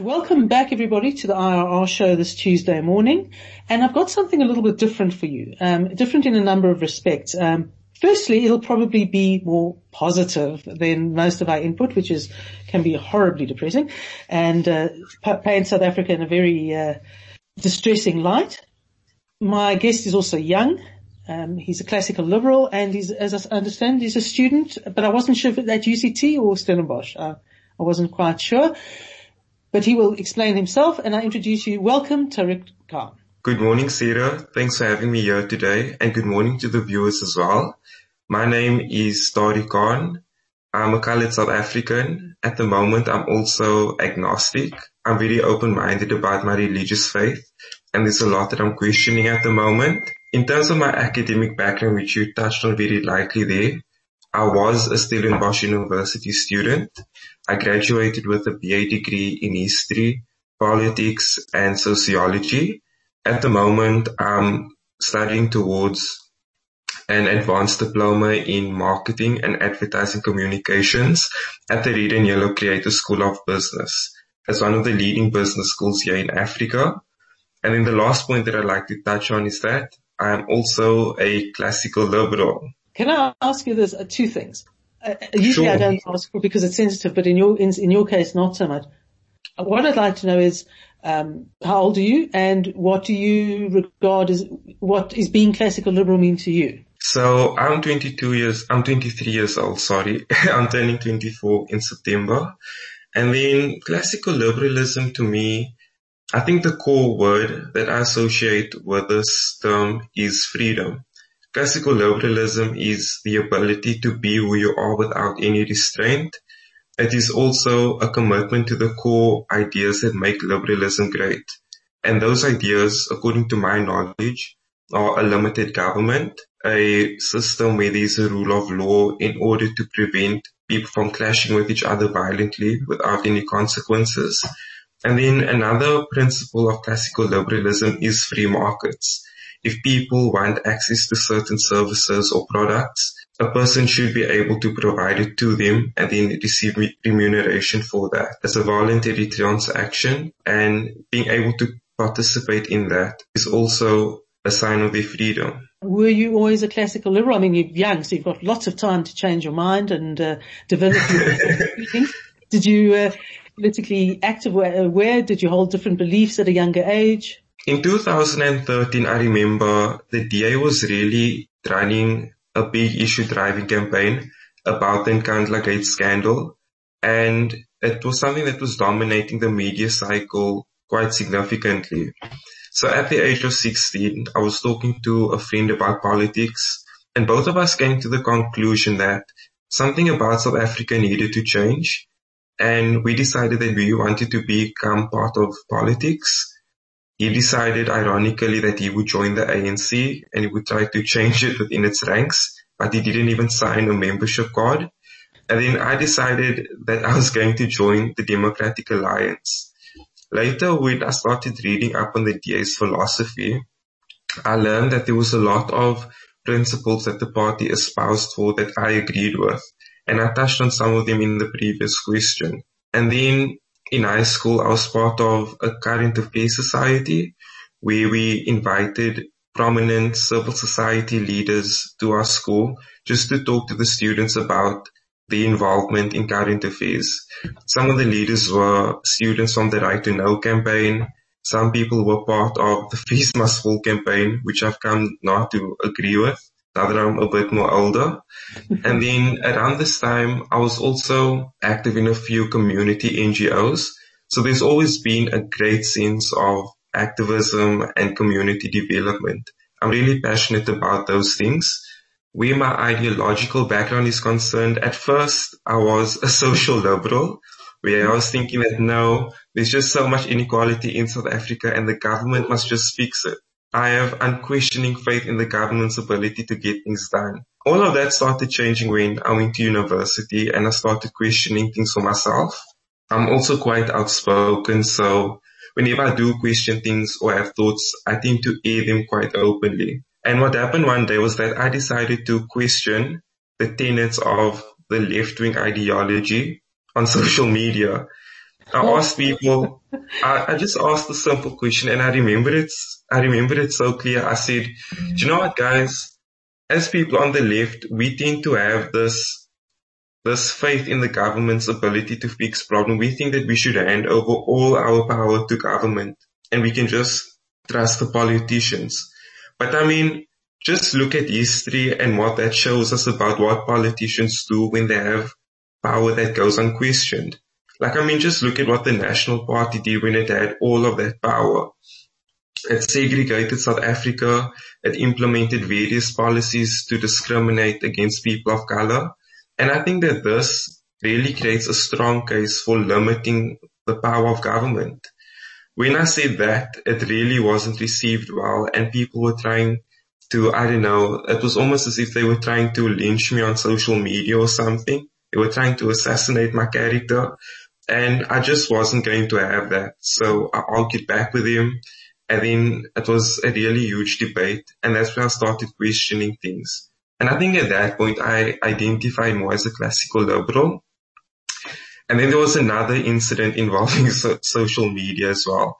Welcome back, everybody, to the IRR show this Tuesday morning. And I've got something a little bit different for you, different in a number of respects. Firstly, it'll probably be more positive than most of our input, which can be horribly depressing and paint South Africa in a very distressing light. My guest is also young. He's a classical liberal, and he's, as I understand, he's a student, but I wasn't sure if at UCT or Stirling Bosch. I wasn't quite sure. But he will explain himself, and I introduce you. Welcome, Tariq Khan. Good morning, Sarah. Thanks for having me here today, and good morning to the viewers as well. My name is Tariq Khan. I'm a colored South African. At the moment, I'm also agnostic. I'm very open-minded about my religious faith, and there's a lot that I'm questioning at the moment. In terms of my academic background, which you touched on very lightly there, I was a Stellenbosch University student. I graduated with a BA degree in history, politics, and sociology. At the moment, I'm studying towards an advanced diploma in marketing and advertising communications at the Red and Yellow Creative School of Business. It's one of the leading business schools here in Africa. And then the last point that I'd like to touch on is that I'm also a classical liberal. Can I ask you this? Two things. Usually, sure. I don't ask because it's sensitive, but in your case, not so much. What I'd like to know is how old are you, and what do you regard as what is being classical liberal mean to you? So I'm 23 years old. Sorry, I'm turning 24 in September. And then classical liberalism to me, I think the core word that I associate with this term is freedom. Classical liberalism is the ability to be who you are without any restraint. It is also a commitment to the core ideas that make liberalism great. And those ideas, according to my knowledge, are a limited government, a system where there is a rule of law in order to prevent people from clashing with each other violently without any consequences. And then another principle of classical liberalism is free markets. If people want access to certain services or products, a person should be able to provide it to them and then receive remuneration for that. It's a voluntary transaction, and being able to participate in that is also a sign of their freedom. Were you always a classical liberal? I mean, you're young, so you've got lots of time to change your mind and develop your Did you politically active? Where did you hold different beliefs at a younger age? In 2013, I remember the DA was really running a big issue-driving campaign about the Encounter Gate scandal, and it was something that was dominating the media cycle quite significantly. So at the age of 16, I was talking to a friend about politics, and both of us came to the conclusion that something about South Africa needed to change, and we decided that we wanted to become part of politics. He decided, ironically, that he would join the ANC and he would try to change it within its ranks, but he didn't even sign a membership card. And then I decided that I was going to join the Democratic Alliance. Later, when I started reading up on the DA's philosophy, I learned that there was a lot of principles that the party espoused for that I agreed with, and I touched on some of them in the previous question. And then in high school, I was part of a current affairs society where we invited prominent civil society leaders to our school just to talk to the students about their involvement in current affairs. Some of the leaders were students from the Right to Know campaign. Some people were part of the Fees Must Fall campaign, which I've come not to agree with now that I'm a bit more older. And then around this time, I was also active in a few community NGOs. So there's always been a great sense of activism and community development. I'm really passionate about those things. Where my ideological background is concerned, at first, I was a social liberal, where I was thinking that, no, there's just so much inequality in South Africa and the government must just fix it. I have unquestioning faith in the government's ability to get things done. All of that started changing when I went to university and I started questioning things for myself. I'm also quite outspoken, so whenever I do question things or have thoughts, I tend to air them quite openly. And what happened one day was that I decided to question the tenets of the left-wing ideology on social media. I asked people, I just asked a simple question, and I remember it so clear. I said, do you know what, guys? As people on the left, we tend to have this faith in the government's ability to fix problems. We think that we should hand over all our power to government and we can just trust the politicians. But I mean, just look at history and what that shows us about what politicians do when they have power that goes unquestioned. Like, I mean, just look at what the National Party did when it had all of that power. It segregated South Africa. It implemented various policies to discriminate against people of color. And I think that this really creates a strong case for limiting the power of government. When I said that, it really wasn't received well, and people were trying to, I don't know, it was almost as if they were trying to lynch me on social media or something. They were trying to assassinate my character, and I just wasn't going to have that. So I argued back with him, and then it was a really huge debate, and that's when I started questioning things. And I think at that point I identified more as a classical liberal. And then there was another incident involving social media as well.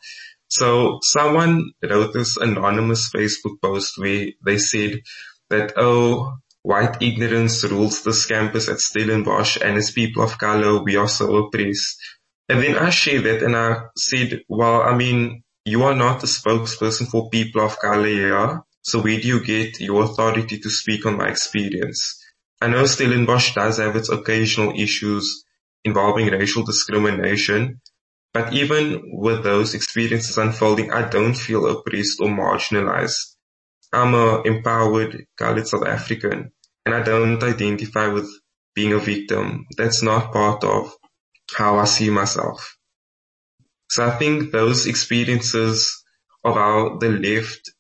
So someone wrote this anonymous Facebook post where they said that, oh, white ignorance rules this campus at Stirling Bosch, and as people of color, we are so oppressed. And then I shared that and I said, well, I mean, you are not a spokesperson for people of color here. So where do you get your authority to speak on my experience? I know Stirling Bosch does have its occasional issues involving racial discrimination, but even with those experiences unfolding, I don't feel oppressed or marginalized. I'm an empowered colored South African, and I don't identify with being a victim. That's not part of how I see myself. So I think those experiences of how the left,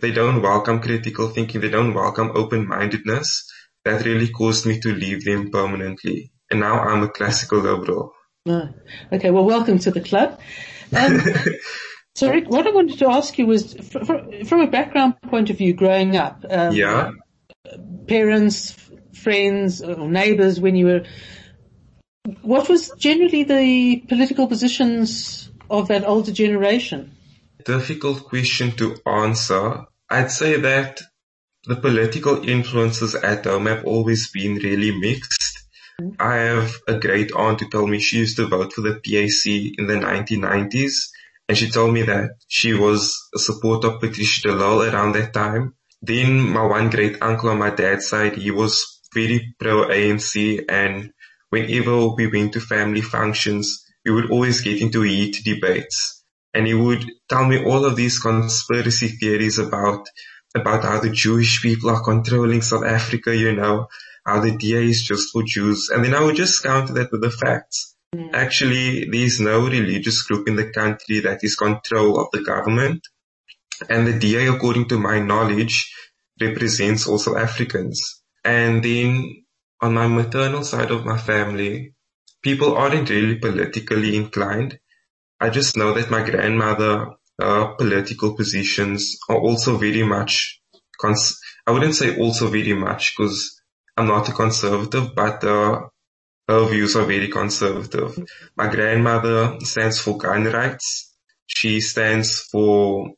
they don't welcome critical thinking. They don't welcome open-mindedness. That really caused me to leave them permanently. And now I'm a classical liberal. Oh, okay, well, welcome to the club. So, Rick, what I wanted to ask you was, from a background point of view, growing up, parents, friends, or neighbours, when you were, what was generally the political positions of that older generation? Difficult question to answer. I'd say that the political influences at home have always been really mixed. I have a great aunt who told me she used to vote for the PAC in the 1990s, and she told me that she was a supporter of Patricia De Lille around that time. Then my one great uncle on my dad's side, he was very pro-ANC, and whenever we went to family functions, we would always get into heated debates. And he would tell me all of these conspiracy theories about how the Jewish people are controlling South Africa, you know, how the DA is just for Jews. And then I would just counter that with the facts. Mm. Actually, there is no religious group in the country that is control of the government. And the DA, according to my knowledge, represents all South Africans. And then on my maternal side of my family, people aren't really politically inclined. I just know that my grandmother, political positions are also very much, I wouldn't say also very much because I'm not a conservative, but her views are very conservative. My grandmother stands for gun rights. She stands for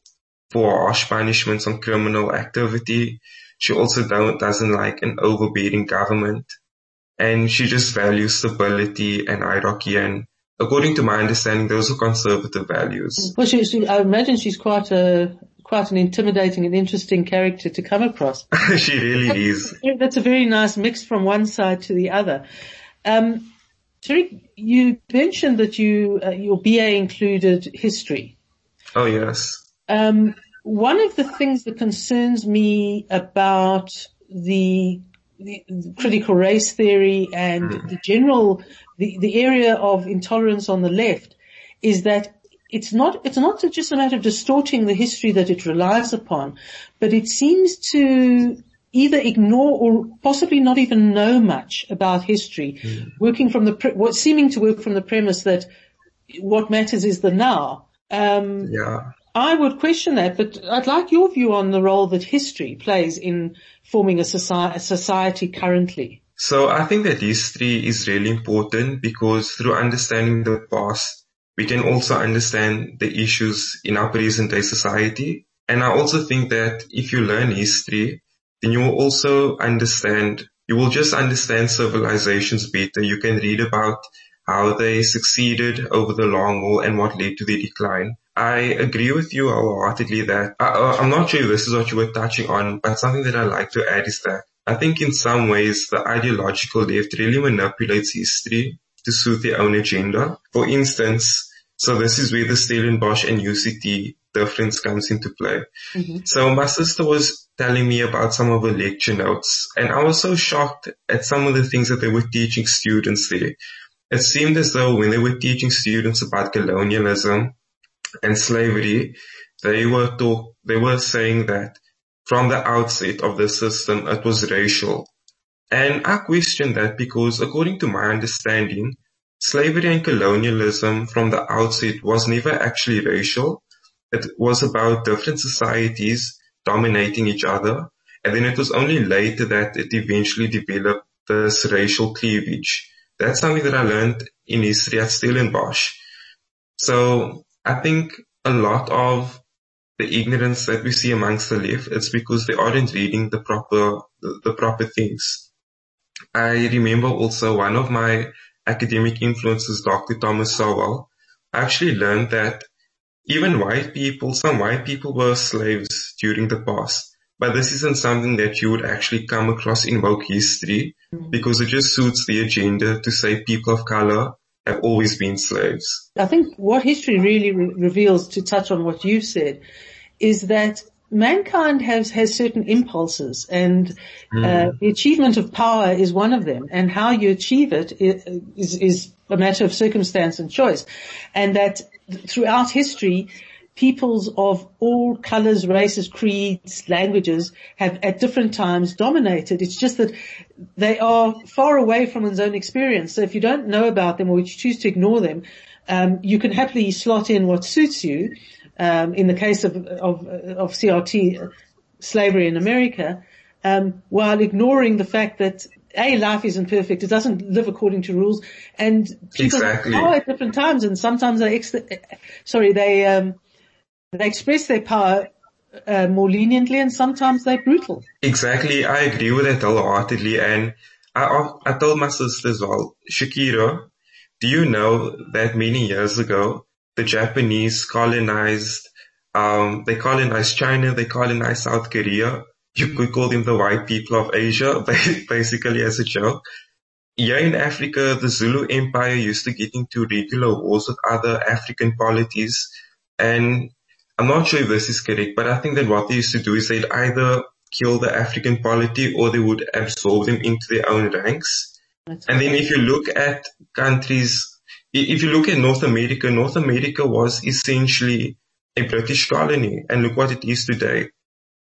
harsh punishments on criminal activity. She also doesn't like an overbearing government, and she just values stability and hierarchy, and according to my understanding, those are conservative values. Well, I imagine she's quite an intimidating and interesting character to come across. She really is. That's a very nice mix from one side to the other. Tariq, you mentioned that your BA included history. Oh, yes. One of the things that concerns me about the critical race theory and the general, the area of intolerance on the left is that it's not just a matter of distorting the history that it relies upon, but it seems to either ignore or possibly not even know much about history, working from the premise that what matters is the now. I would question that, but I'd like your view on the role that history plays in forming a society currently. So I think that history is really important because through understanding the past, we can also understand the issues in our present-day society. And I also think that if you learn history, then you will also understand civilizations better. You can read about how they succeeded over the long haul and what led to their decline. I agree with you wholeheartedly that I'm not sure if this is what you were touching on, but something that I like to add is that I think in some ways the ideological left really manipulates history to suit their own agenda. For instance, so this is where the Stirling Bosch and UCT difference comes into play. Mm-hmm. So my sister was telling me about some of her lecture notes, and I was so shocked at some of the things that they were teaching students there. It seemed as though when they were teaching students about colonialism and slavery, they were saying that from the outset of the system, it was racial. And I question that because according to my understanding, slavery and colonialism from the outset was never actually racial. It was about different societies dominating each other. And then it was only later that it eventually developed this racial cleavage. That's something that I learned in history at Stellenbosch. So I think a lot of the ignorance that we see amongst the left, it's because they aren't reading the proper things. I remember also one of my academic influences, Dr. Thomas Sowell. I actually learned that even some white people were slaves during the past. But this isn't something that you would actually come across in woke history because it just suits the agenda to say people of color have always been slaves. I think what history really reveals, to touch on what you said, is that mankind has certain impulses, and the achievement of power is one of them, and how you achieve it is a matter of circumstance and choice. And that throughout history, peoples of all colors, races, creeds, languages have at different times dominated. It's just that they are far away from one's own experience. So if you don't know about them or you choose to ignore them, you can happily slot in what suits you. In the case of CRT, slavery in America, while ignoring the fact that life isn't perfect. It doesn't live according to rules, and people are at different times, and sometimes they express their power more leniently, and sometimes they're brutal. Exactly. I agree with that wholeheartedly. And I told my sister as well, Shakira, do you know that many years ago, the Japanese colonized China, they colonized South Korea. You could call them the white people of Asia, basically as a joke. Here in Africa, the Zulu Empire used to get into regular wars with other African polities, and I'm not sure if this is correct, but I think that what they used to do is they'd either kill the African polity or they would absorb them into their own ranks. Then if you look at North America, North America was essentially a British colony, and look what it is today.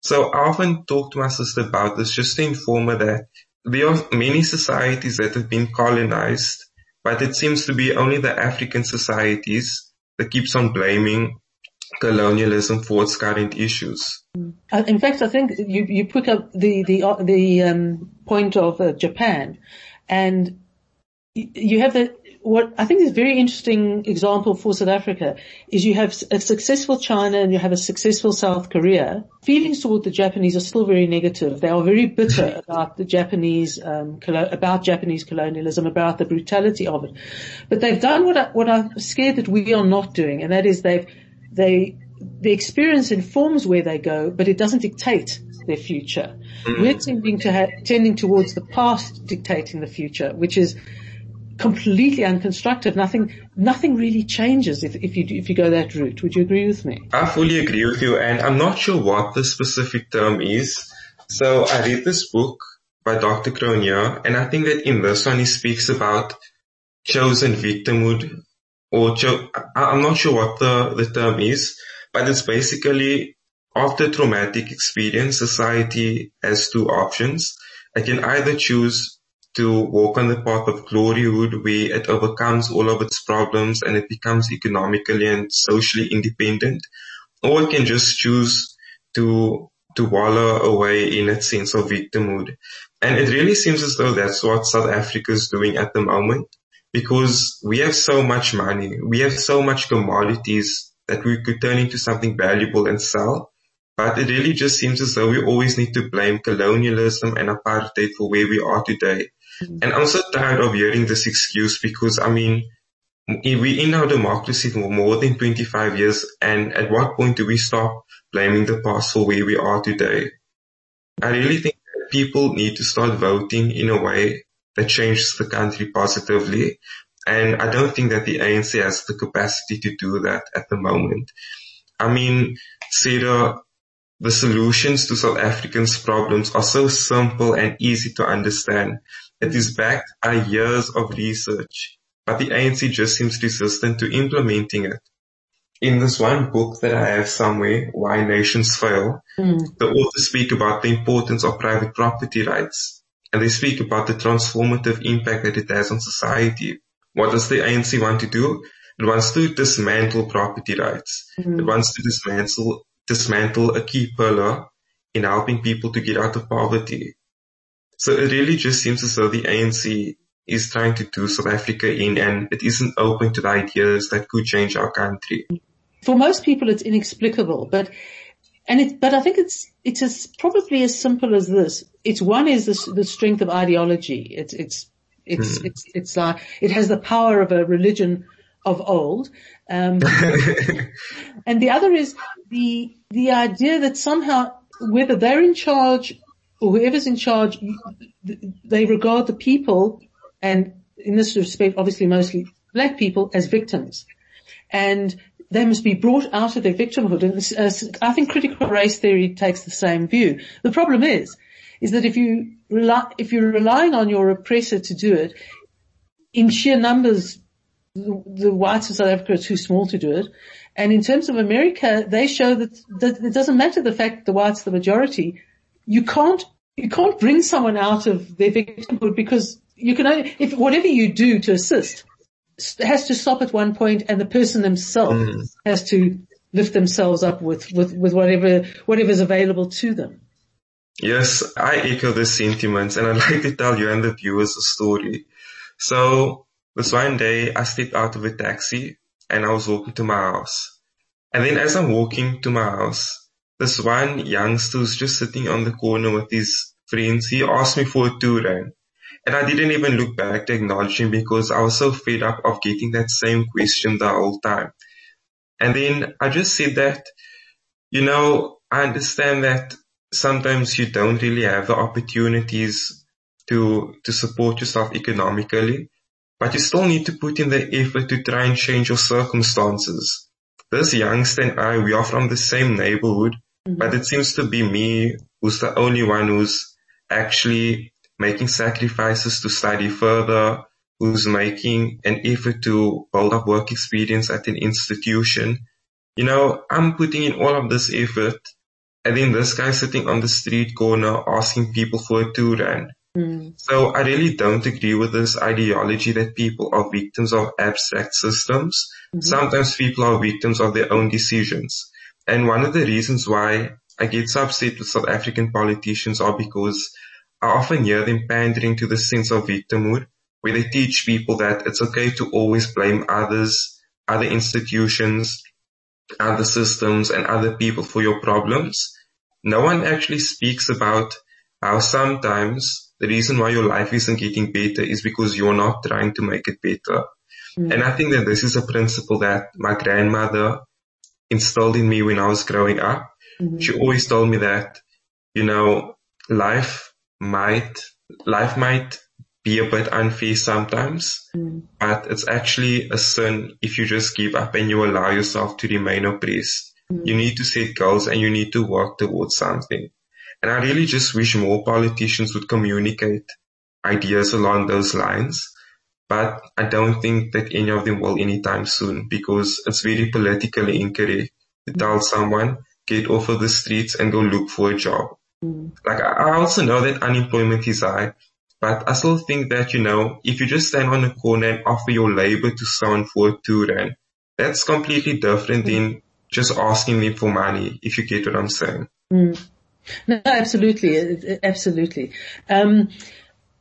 So I often talk to my sister about this just to inform her that there are many societies that have been colonized, but it seems to be only the African societies that keeps on blaming colonialism for its current issues. In fact, I think you put up the point of Japan, and you have what I think is a very interesting example for South Africa is you have a successful China and you have a successful South Korea. Feelings toward the Japanese are still very negative. They are very bitter about the Japanese, about Japanese colonialism, about the brutality of it. But they've done what I'm scared that we are not doing, and that is the experience informs where they go, but it doesn't dictate their future. We're tending towards the past dictating the future, which is completely unconstructive. Nothing really changes if you go that route. Would you agree with me? I fully agree with you, and I'm not sure what the specific term is. So I read this book by Dr. Cronier, and I think that in this one he speaks about chosen victimhood or I'm not sure what the term is, but it's basically after traumatic experience, society has two options. I can either choose to walk on the path of gloryhood where it overcomes all of its problems and it becomes economically and socially independent, or it can just choose to wallow away in its sense of victimhood. And it really seems as though that's what South Africa is doing at the moment, because we have so much money, we have so much commodities that we could turn into something valuable and sell. But it really just seems as though we always need to blame colonialism and apartheid for where we are today. And I'm so tired of hearing this excuse, because, I mean, we're in our democracy for more than 25 years, and at what point do we stop blaming the past for where we are today? I really think that people need to start voting in a way that changes the country positively, and I don't think that the ANC has the capacity to do that at the moment. I mean, Sarah, the solutions to South Africans' problems are so simple and easy to understand. It is backed by years of research, but the ANC just seems resistant to implementing it. In this one book that I have somewhere, Why Nations Fail, the authors speak about the importance of private property rights, and they speak about the transformative impact that it has on society. What does the ANC want to do? It wants to dismantle property rights. It wants to dismantle a key pillar in helping people to get out of poverty. So it really just seems as though the ANC is trying to do South Africa in, and it isn't open to the ideas that could change our country. For most people, it's inexplicable, but I think it's as probably as simple as this. It's one is the strength of ideology. It's like it has the power of a religion of old. And the other is the idea that somehow, whether they're in charge or whoever's in charge, they regard the people, and in this respect, obviously mostly black people, as victims. And they must be brought out of their victimhood. And I think critical race theory takes the same view. The problem is that if you're relying on your oppressor to do it, in sheer numbers, the whites of South Africa are too small to do it. And in terms of America, they show that it doesn't matter the fact the whites are the majority. You can't bring someone out of their victimhood, because you can only, if whatever you do to assist has to stop at one point, and the person themselves has to lift themselves up with whatever's available to them. Yes, I echo the sentiments, and I'd like to tell you and the viewers a story. So this one day I stepped out of a taxi and I was walking to my house. And then as I'm walking to my house, this one youngster was just sitting on the corner with his friends. He asked me for a tour, and I didn't even look back to acknowledge him, because I was so fed up of getting that same question the whole time. And then I just said that, I understand that sometimes you don't really have the opportunities to support yourself economically, but you still need to put in the effort to try and change your circumstances. This youngster and I, we are from the same neighborhood, but it seems to be me who's the only one who's actually making sacrifices to study further, who's making an effort to build up work experience at an institution. I'm putting in all of this effort, and then this guy sitting on the street corner asking people for a tour. So I really don't agree with this ideology that people are victims of abstract systems. Sometimes people are victims of their own decisions. And one of the reasons why I get so upset with South African politicians are because I often hear them pandering to the sense of victimhood, where they teach people that it's okay to always blame others, other institutions, other systems, and other people for your problems. No one actually speaks about how sometimes the reason why your life isn't getting better is because you're not trying to make it better. And I think that this is a principle that my grandmother instilled in me when I was growing up. She always told me that, life might be a bit unfair sometimes, but it's actually a sin if you just give up and you allow yourself to remain oppressed. You need to set goals and you need to work towards something. And I really just wish more politicians would communicate ideas along those lines. but I don't think that any of them will anytime soon, because it's very politically incorrect to tell someone, get off of the streets and go look for a job. Like, I also know that unemployment is high, but I still think that, you know, if you just stand on a corner and offer your labor to someone for a 2 rand, that's completely different than just asking them for money, if you get what I'm saying. No, absolutely. Absolutely.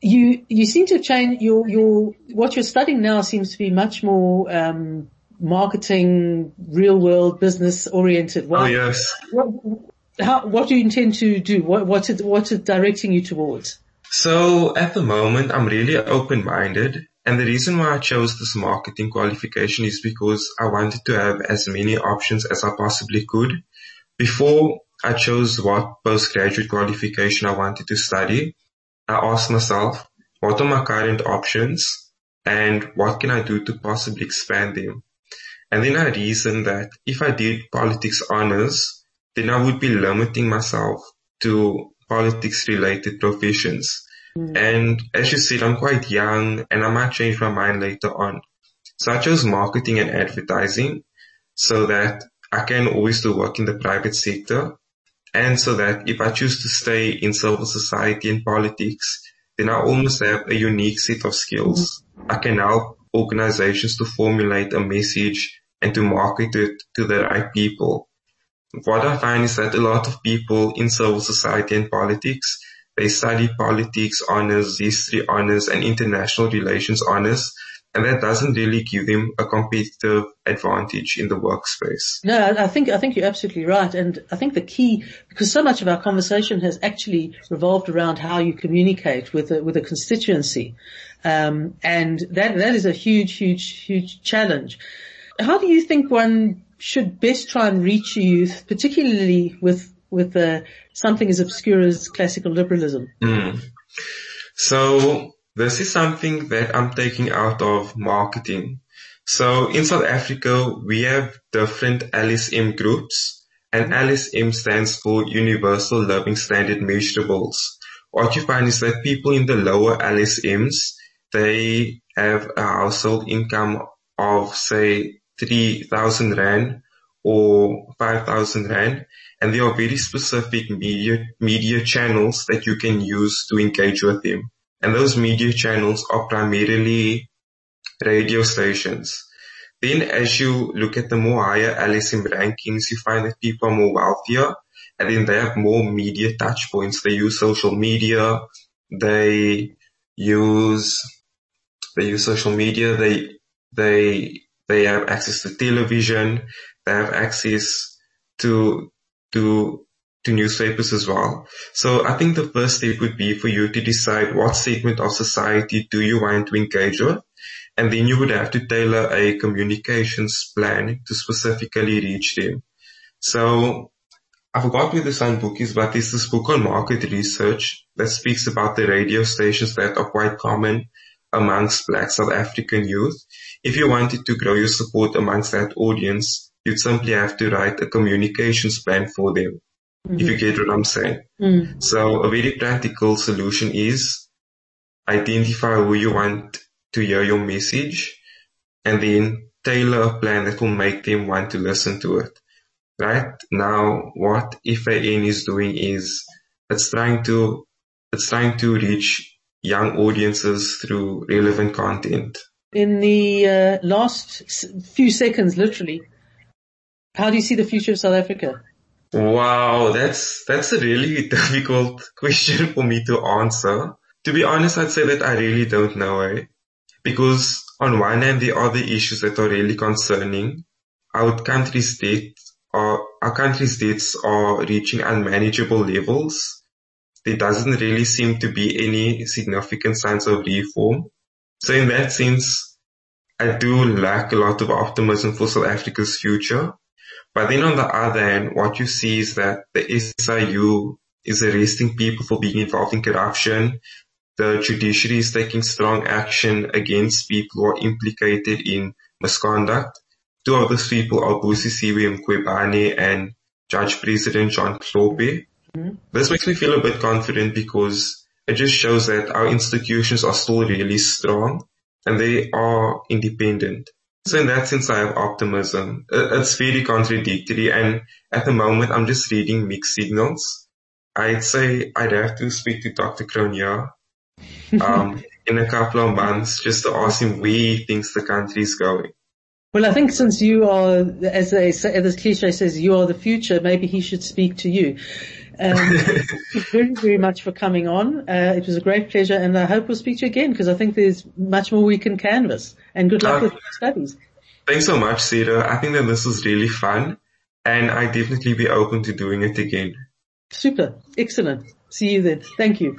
You seem to have changed your, what you're studying now seems to be much more, marketing, real world business oriented. What, oh, yes. What do you intend to do? What is directing you towards? So at the moment, I'm really open-minded. And the reason why I chose this marketing qualification is because I wanted to have as many options as I possibly could. Before I chose what postgraduate qualification I wanted to study, I asked myself, what are my current options and what can I do to possibly expand them? And then I reasoned that if I did politics honors, then I would be limiting myself to politics-related professions. And as you said, I'm quite young and I might change my mind later on. So I chose marketing and advertising so that I can always do work in the private sector, and so that if I choose to stay in civil society and politics, then I almost have a unique set of skills. I can help organizations to formulate a message and to market it to the right people. What I find is that a lot of people in civil society and politics, they study politics honors, history honors, and international relations honors, and that doesn't really give them a competitive advantage in the workspace. No, I think you're absolutely right, and I think the key, because so much of our conversation has actually revolved around how you communicate with a constituency, and that is a huge challenge. How do you think one should best try and reach youth, particularly with something as obscure as classical liberalism? So this is something that I'm taking out of marketing. So in South Africa, we have different LSM groups, and LSM stands for Universal Living Standard Measurables. What you find is that people in the lower LSMs, they have a household income of, say, 3,000 Rand or 5,000 Rand. And there are very specific media channels that you can use to engage with them. And those media channels are primarily radio stations. Then as you look at the more higher LSM rankings, you find that people are more wealthier, and then they have more media touch points. They use social media. They use social media. They have access to television. They have access to newspapers as well. So I think the first step would be for you to decide what segment of society do you want to engage with, and then you would have to tailor a communications plan to specifically reach them. So I forgot where the sign book is, but there's this book on market research that speaks about the radio stations that are quite common amongst Black South African youth. If you wanted to grow your support amongst that audience, you'd simply have to write a communications plan for them. If you get what I'm saying. So a very practical solution is identify who you want to hear your message and then tailor a plan that will make them want to listen to it. Right now, what FAN is doing is it's trying to reach young audiences through relevant content. In the last few seconds, literally, how do you see the future of South Africa? Wow, that's a really difficult question for me to answer. To be honest, I'd say that I really don't know, because on one hand, there are the issues that are really concerning. Our country's debts are reaching unmanageable levels. There doesn't really seem to be any significant signs of reform. So in that sense, I do lack a lot of optimism for South Africa's future. But then on the other hand, what you see is that the SIU is arresting people for being involved in corruption. The judiciary is taking strong action against people who are implicated in misconduct. Two of those people are Busisiwe Mkhwebane and Judge President John Hlophe. This makes me feel a bit confident because it just shows that our institutions are still really strong and they are independent. So in that sense, I have optimism. It's very contradictory, and at the moment, I'm just reading mixed signals. I'd say I'd have to speak to Dr. Cronier in a couple of months just to ask him where he thinks the country is going. Well, I think since you are, as they say, this cliche says, you are the future, maybe he should speak to you. Thank you very, very much for coming on. It was a great pleasure, and I hope we'll speak to you again, because I think there's much more we can canvas. And good luck with your studies. Thanks so much, Sarah. I think that this was really fun, and I'd definitely be open to doing it again. Super. Excellent. See you then. Thank you.